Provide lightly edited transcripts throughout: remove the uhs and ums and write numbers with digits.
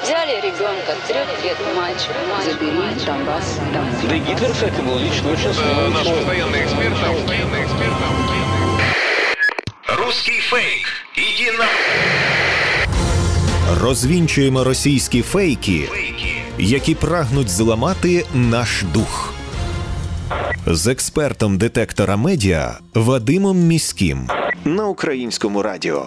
Взяли ребенка, 3 лет мальчик, забери Донбасс. Да и Гитлер, кстати, был лично очень смелый. Наш постоянный эксперт, Русский фейк. Иди на... Розвінчуємо російські фейки, які прагнуть зламати наш дух. З експертом детектора медіа Вадимом Міським. На Українському радіо.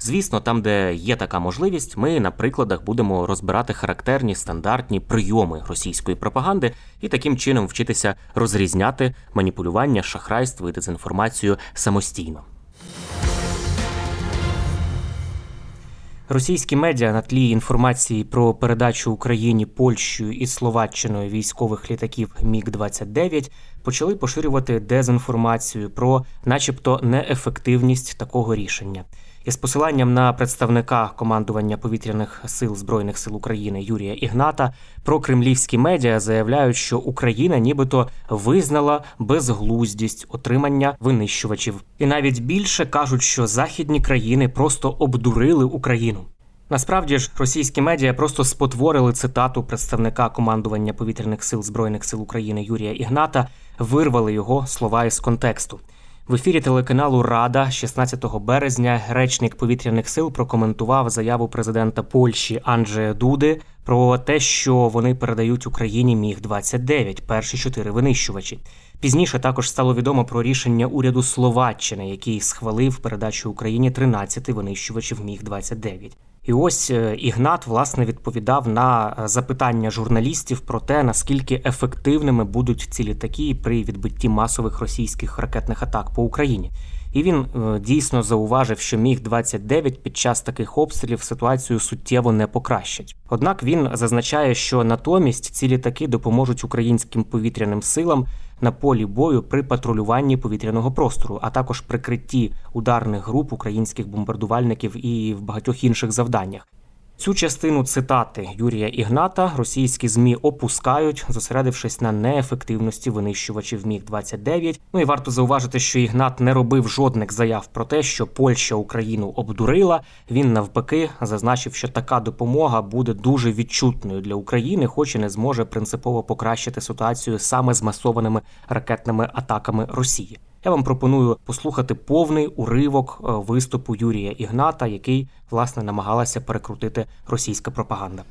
Звісно, там, де є така можливість, ми на прикладах будемо розбирати характерні стандартні прийоми російської пропаганди і таким чином вчитися розрізняти маніпулювання, шахрайство і дезінформацію самостійно. Російські медіа на тлі інформації про передачу Україні, Польщею і Словаччиною військових літаків МіГ-29 почали поширювати дезінформацію про начебто неефективність такого рішення. Із посиланням на представника командування Повітряних сил Збройних сил України Юрія Ігната прокремлівські медіа заявляють, що Україна нібито визнала безглуздість отримання винищувачів. І навіть більше кажуть, що західні країни просто обдурили Україну. Насправді ж, російські медіа просто спотворили цитату представника командування Повітряних сил Збройних сил України Юрія Ігната, вирвали його слова із контексту. В ефірі телеканалу «Рада» 16 березня речник Повітряних сил прокоментував заяву президента Польщі Анджея Дуди про те, що вони передають Україні МіГ-29, перші 4 винищувачі. Пізніше також стало відомо про рішення уряду Словаччини, який схвалив передачу Україні 13 винищувачів МіГ-29. І ось Ігнат, власне, відповідав на запитання журналістів про те, наскільки ефективними будуть ці літаки при відбитті масових російських ракетних атак по Україні. І він дійсно зауважив, що МіГ-29 під час таких обстрілів ситуацію суттєво не покращить. Однак він зазначає, що натомість ці літаки допоможуть українським повітряним силам на полі бою при патрулюванні повітряного простору, а також прикритті ударних груп українських бомбардувальників і в багатьох інших завданнях. Цю частину цитати Юрія Ігната російські ЗМІ опускають, зосередившись на неефективності винищувачів МіГ-29. Ну і варто зауважити, що Ігнат не робив жодних заяв про те, що Польща Україну обдурила. Він навпаки зазначив, що така допомога буде дуже відчутною для України, хоч і не зможе принципово покращити ситуацію саме з масованими ракетними атаками Росії. Я вам пропоную послухати повний уривок виступу Юрія Ігната, який, власне, намагалася перекрутити російська пропаганда.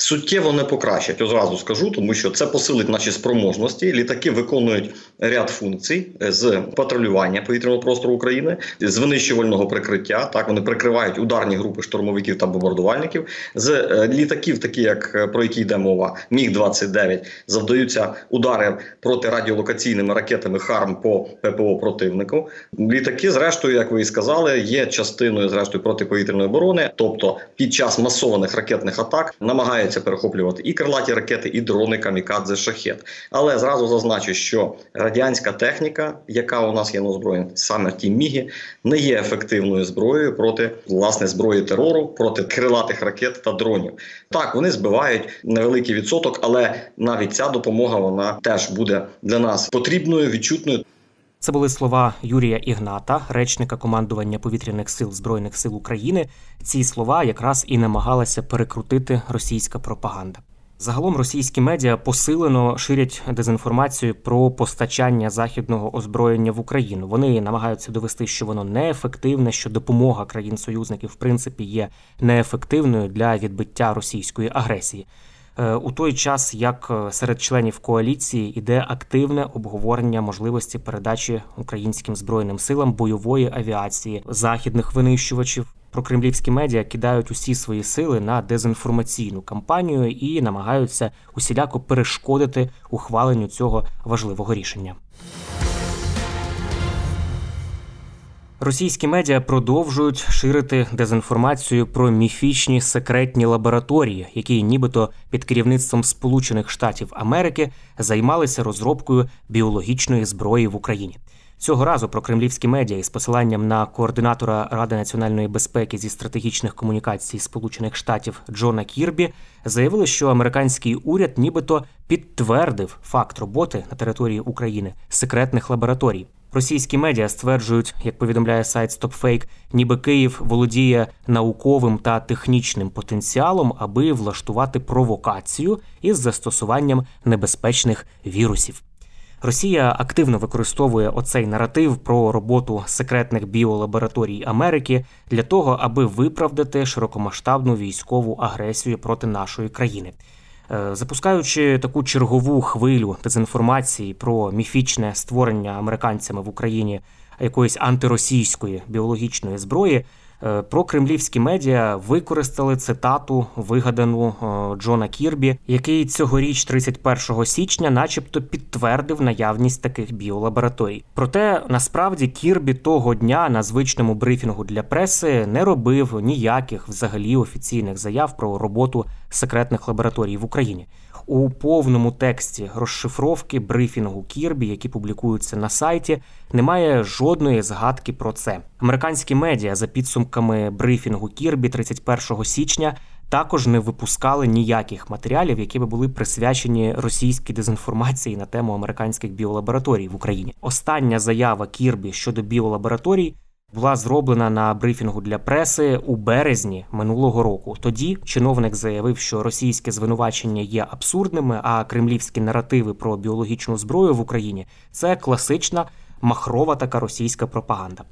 Суттєво не покращать, одразу скажу, тому що це посилить наші спроможності. Літаки виконують ряд функцій з патрулювання повітряного простору України, з винищувального прикриття, так, вони прикривають ударні групи штурмовиків та бомбардувальників. З літаків, такі як про які йде мова, МіГ-29, завдаються удари протирадіолокаційними ракетами HARM по ППО противнику. Літаки, зрештою, як ви і сказали, є частиною, зрештою, протиповітряної оборони, тобто під час масованих ракетних атак намагають перехоплювати і крилаті ракети, і дрони камікадзе шахет. Але зразу зазначу, що радянська техніка, яка у нас є на озброєнні, саме ті міги, не є ефективною зброєю проти, власне, зброї терору, проти крилатих ракет та дронів. Так, вони збивають невеликий відсоток, але навіть ця допомога, вона теж буде для нас потрібною, відчутною. Це були слова Юрія Ігната, речника командування Повітряних сил Збройних сил України. Ці слова якраз і намагалася перекрутити російська пропаганда. Загалом російські медіа посилено ширять дезінформацію про постачання західного озброєння в Україну. Вони намагаються довести, що воно неефективне, що допомога країн-союзників в принципі є неефективною для відбиття російської агресії. У той час, як серед членів коаліції йде активне обговорення можливості передачі українським збройним силам бойової авіації, західних винищувачів. Прокремлівські медіа кидають усі свої сили на дезінформаційну кампанію і намагаються усіляко перешкодити ухваленню цього важливого рішення. Російські медіа продовжують ширити дезінформацію про міфічні секретні лабораторії, які нібито під керівництвом Сполучених Штатів Америки займалися розробкою біологічної зброї в Україні. Цього разу прокремлівські медіа із посиланням на координатора Ради національної безпеки зі стратегічних комунікацій Сполучених Штатів Джона Кірбі заявили, що американський уряд нібито підтвердив факт роботи на території України секретних лабораторій. Російські медіа стверджують, як повідомляє сайт StopFake, ніби Київ володіє науковим та технічним потенціалом, аби влаштувати провокацію із застосуванням небезпечних вірусів. Росія активно використовує оцей наратив про роботу секретних біолабораторій Америки для того, аби виправдати широкомасштабну військову агресію проти нашої країни. Запускаючи таку чергову хвилю дезінформації про міфічне створення американцями в Україні якоїсь антиросійської біологічної зброї, прокремлівські медіа використали цитату, вигадану Джона Кірбі, який цьогоріч 31 січня начебто підтвердив наявність таких біолабораторій. Проте, насправді, Кірбі того дня на звичному брифінгу для преси не робив ніяких взагалі офіційних заяв про роботу секретних лабораторій в Україні. У повному тексті розшифровки брифінгу Кірбі, які публікуються на сайті, немає жодної згадки про це. Американські медіа за підсумками брифінгу Кірбі 31 січня також не випускали ніяких матеріалів, які би були присвячені російській дезінформації на тему американських біолабораторій в Україні. Остання заява Кірбі щодо біолабораторій була зроблена на брифінгу для преси у березні минулого року. Тоді чиновник заявив, що російське звинувачення є абсурдними, а кремлівські наративи про біологічну зброю в Україні – це класична махрова така російська пропаганда.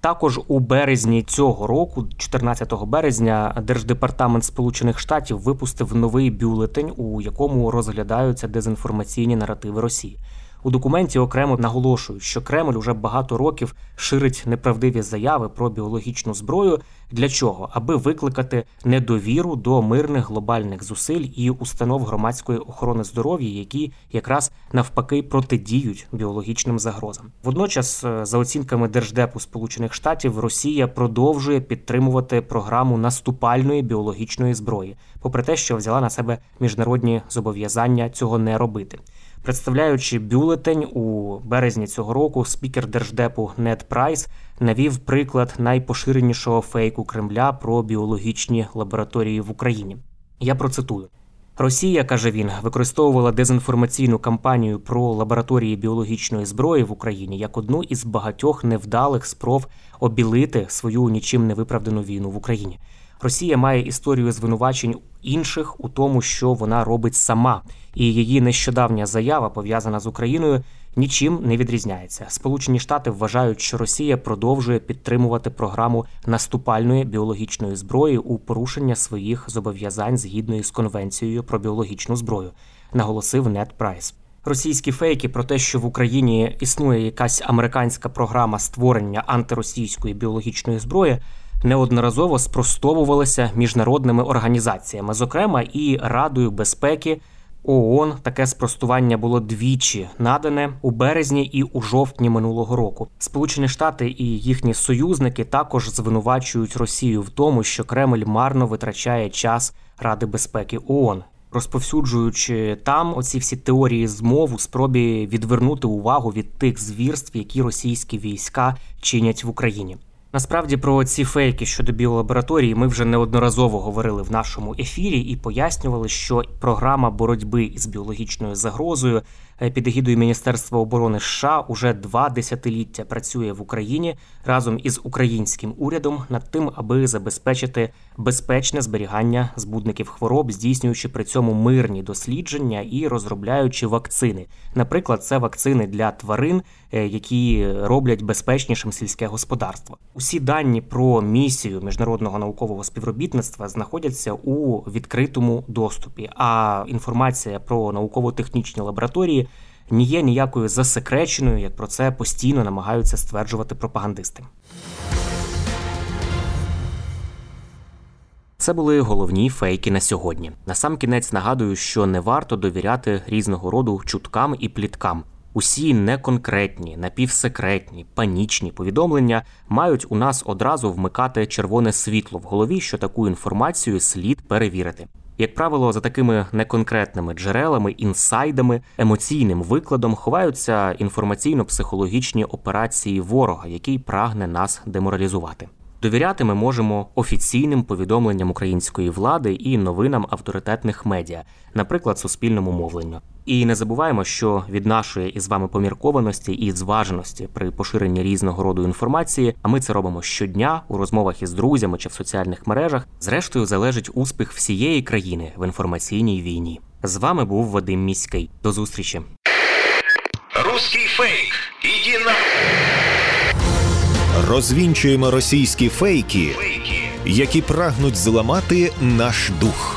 Також у березні цього року, 14 березня, Держдепартамент Сполучених Штатів випустив новий бюлетень, у якому розглядаються дезінформаційні наративи Росії. У документі окремо наголошують, що Кремль уже багато років ширить неправдиві заяви про біологічну зброю. Для чого? Аби викликати недовіру до мирних глобальних зусиль і установ громадської охорони здоров'я, які якраз навпаки протидіють біологічним загрозам. Водночас, за оцінками Держдепу Сполучених Штатів, Росія продовжує підтримувати програму наступальної біологічної зброї, попри те, що взяла на себе міжнародні зобов'язання цього не робити. Представляючи бюлетень у березні цього року, спікер Держдепу Нед Прайс навів приклад найпоширенішого фейку Кремля про біологічні лабораторії в Україні. Я процитую. «Росія, – каже він, – використовувала дезінформаційну кампанію про лабораторії біологічної зброї в Україні як одну із багатьох невдалих спроб обілити свою нічим не виправдану війну в Україні. Росія має історію звинувачень інших у тому, що вона робить сама, і її нещодавня заява, пов'язана з Україною, нічим не відрізняється. Сполучені Штати вважають, що Росія продовжує підтримувати програму наступальної біологічної зброї у порушення своїх зобов'язань згідно із Конвенцією про біологічну зброю», – наголосив Нед Прайс. Російські фейки про те, що в Україні існує якась американська програма створення антиросійської біологічної зброї, неодноразово спростовувалися міжнародними організаціями, зокрема і Радою безпеки ООН. Таке спростування було двічі надане у березні і у жовтні минулого року. Сполучені Штати і їхні союзники також звинувачують Росію в тому, що Кремль марно витрачає час Ради безпеки ООН, розповсюджуючи там оці всі теорії змов у спробі відвернути увагу від тих звірств, які російські війська чинять в Україні. Насправді про ці фейки щодо біолабораторії ми вже неодноразово говорили в нашому ефірі і пояснювали, що програма боротьби із біологічною загрозою під егідою Міністерства оборони США уже 20 років працює в Україні разом із українським урядом над тим, аби забезпечити безпечне зберігання збудників хвороб, здійснюючи при цьому мирні дослідження і розробляючи вакцини. Наприклад, це вакцини для тварин, які роблять безпечнішим сільське господарство. Усі дані про місію міжнародного наукового співробітництва знаходяться у відкритому доступі, а інформація про науково-технічні лабораторії не є ніякою засекреченою, як про це постійно намагаються стверджувати пропагандисти. Це були головні фейки на сьогодні. Насамкінець нагадую, що не варто довіряти різного роду чуткам і пліткам. Усі неконкретні, напівсекретні, панічні повідомлення мають у нас одразу вмикати червоне світло в голові, що таку інформацію слід перевірити. Як правило, за такими неконкретними джерелами, інсайдами, емоційним викладом ховаються інформаційно-психологічні операції ворога, який прагне нас деморалізувати. Довіряти ми можемо офіційним повідомленням української влади і новинам авторитетних медіа, наприклад, суспільному мовленню. І не забуваємо, що від нашої із вами поміркованості і зваженості при поширенні різного роду інформації, а ми це робимо щодня у розмовах із друзями чи в соціальних мережах, зрештою залежить успіх всієї країни в інформаційній війні. З вами був Вадим Міський. До зустрічі. Русський фейк. Іди на... Розвінчуємо російські фейки, які прагнуть зламати наш дух.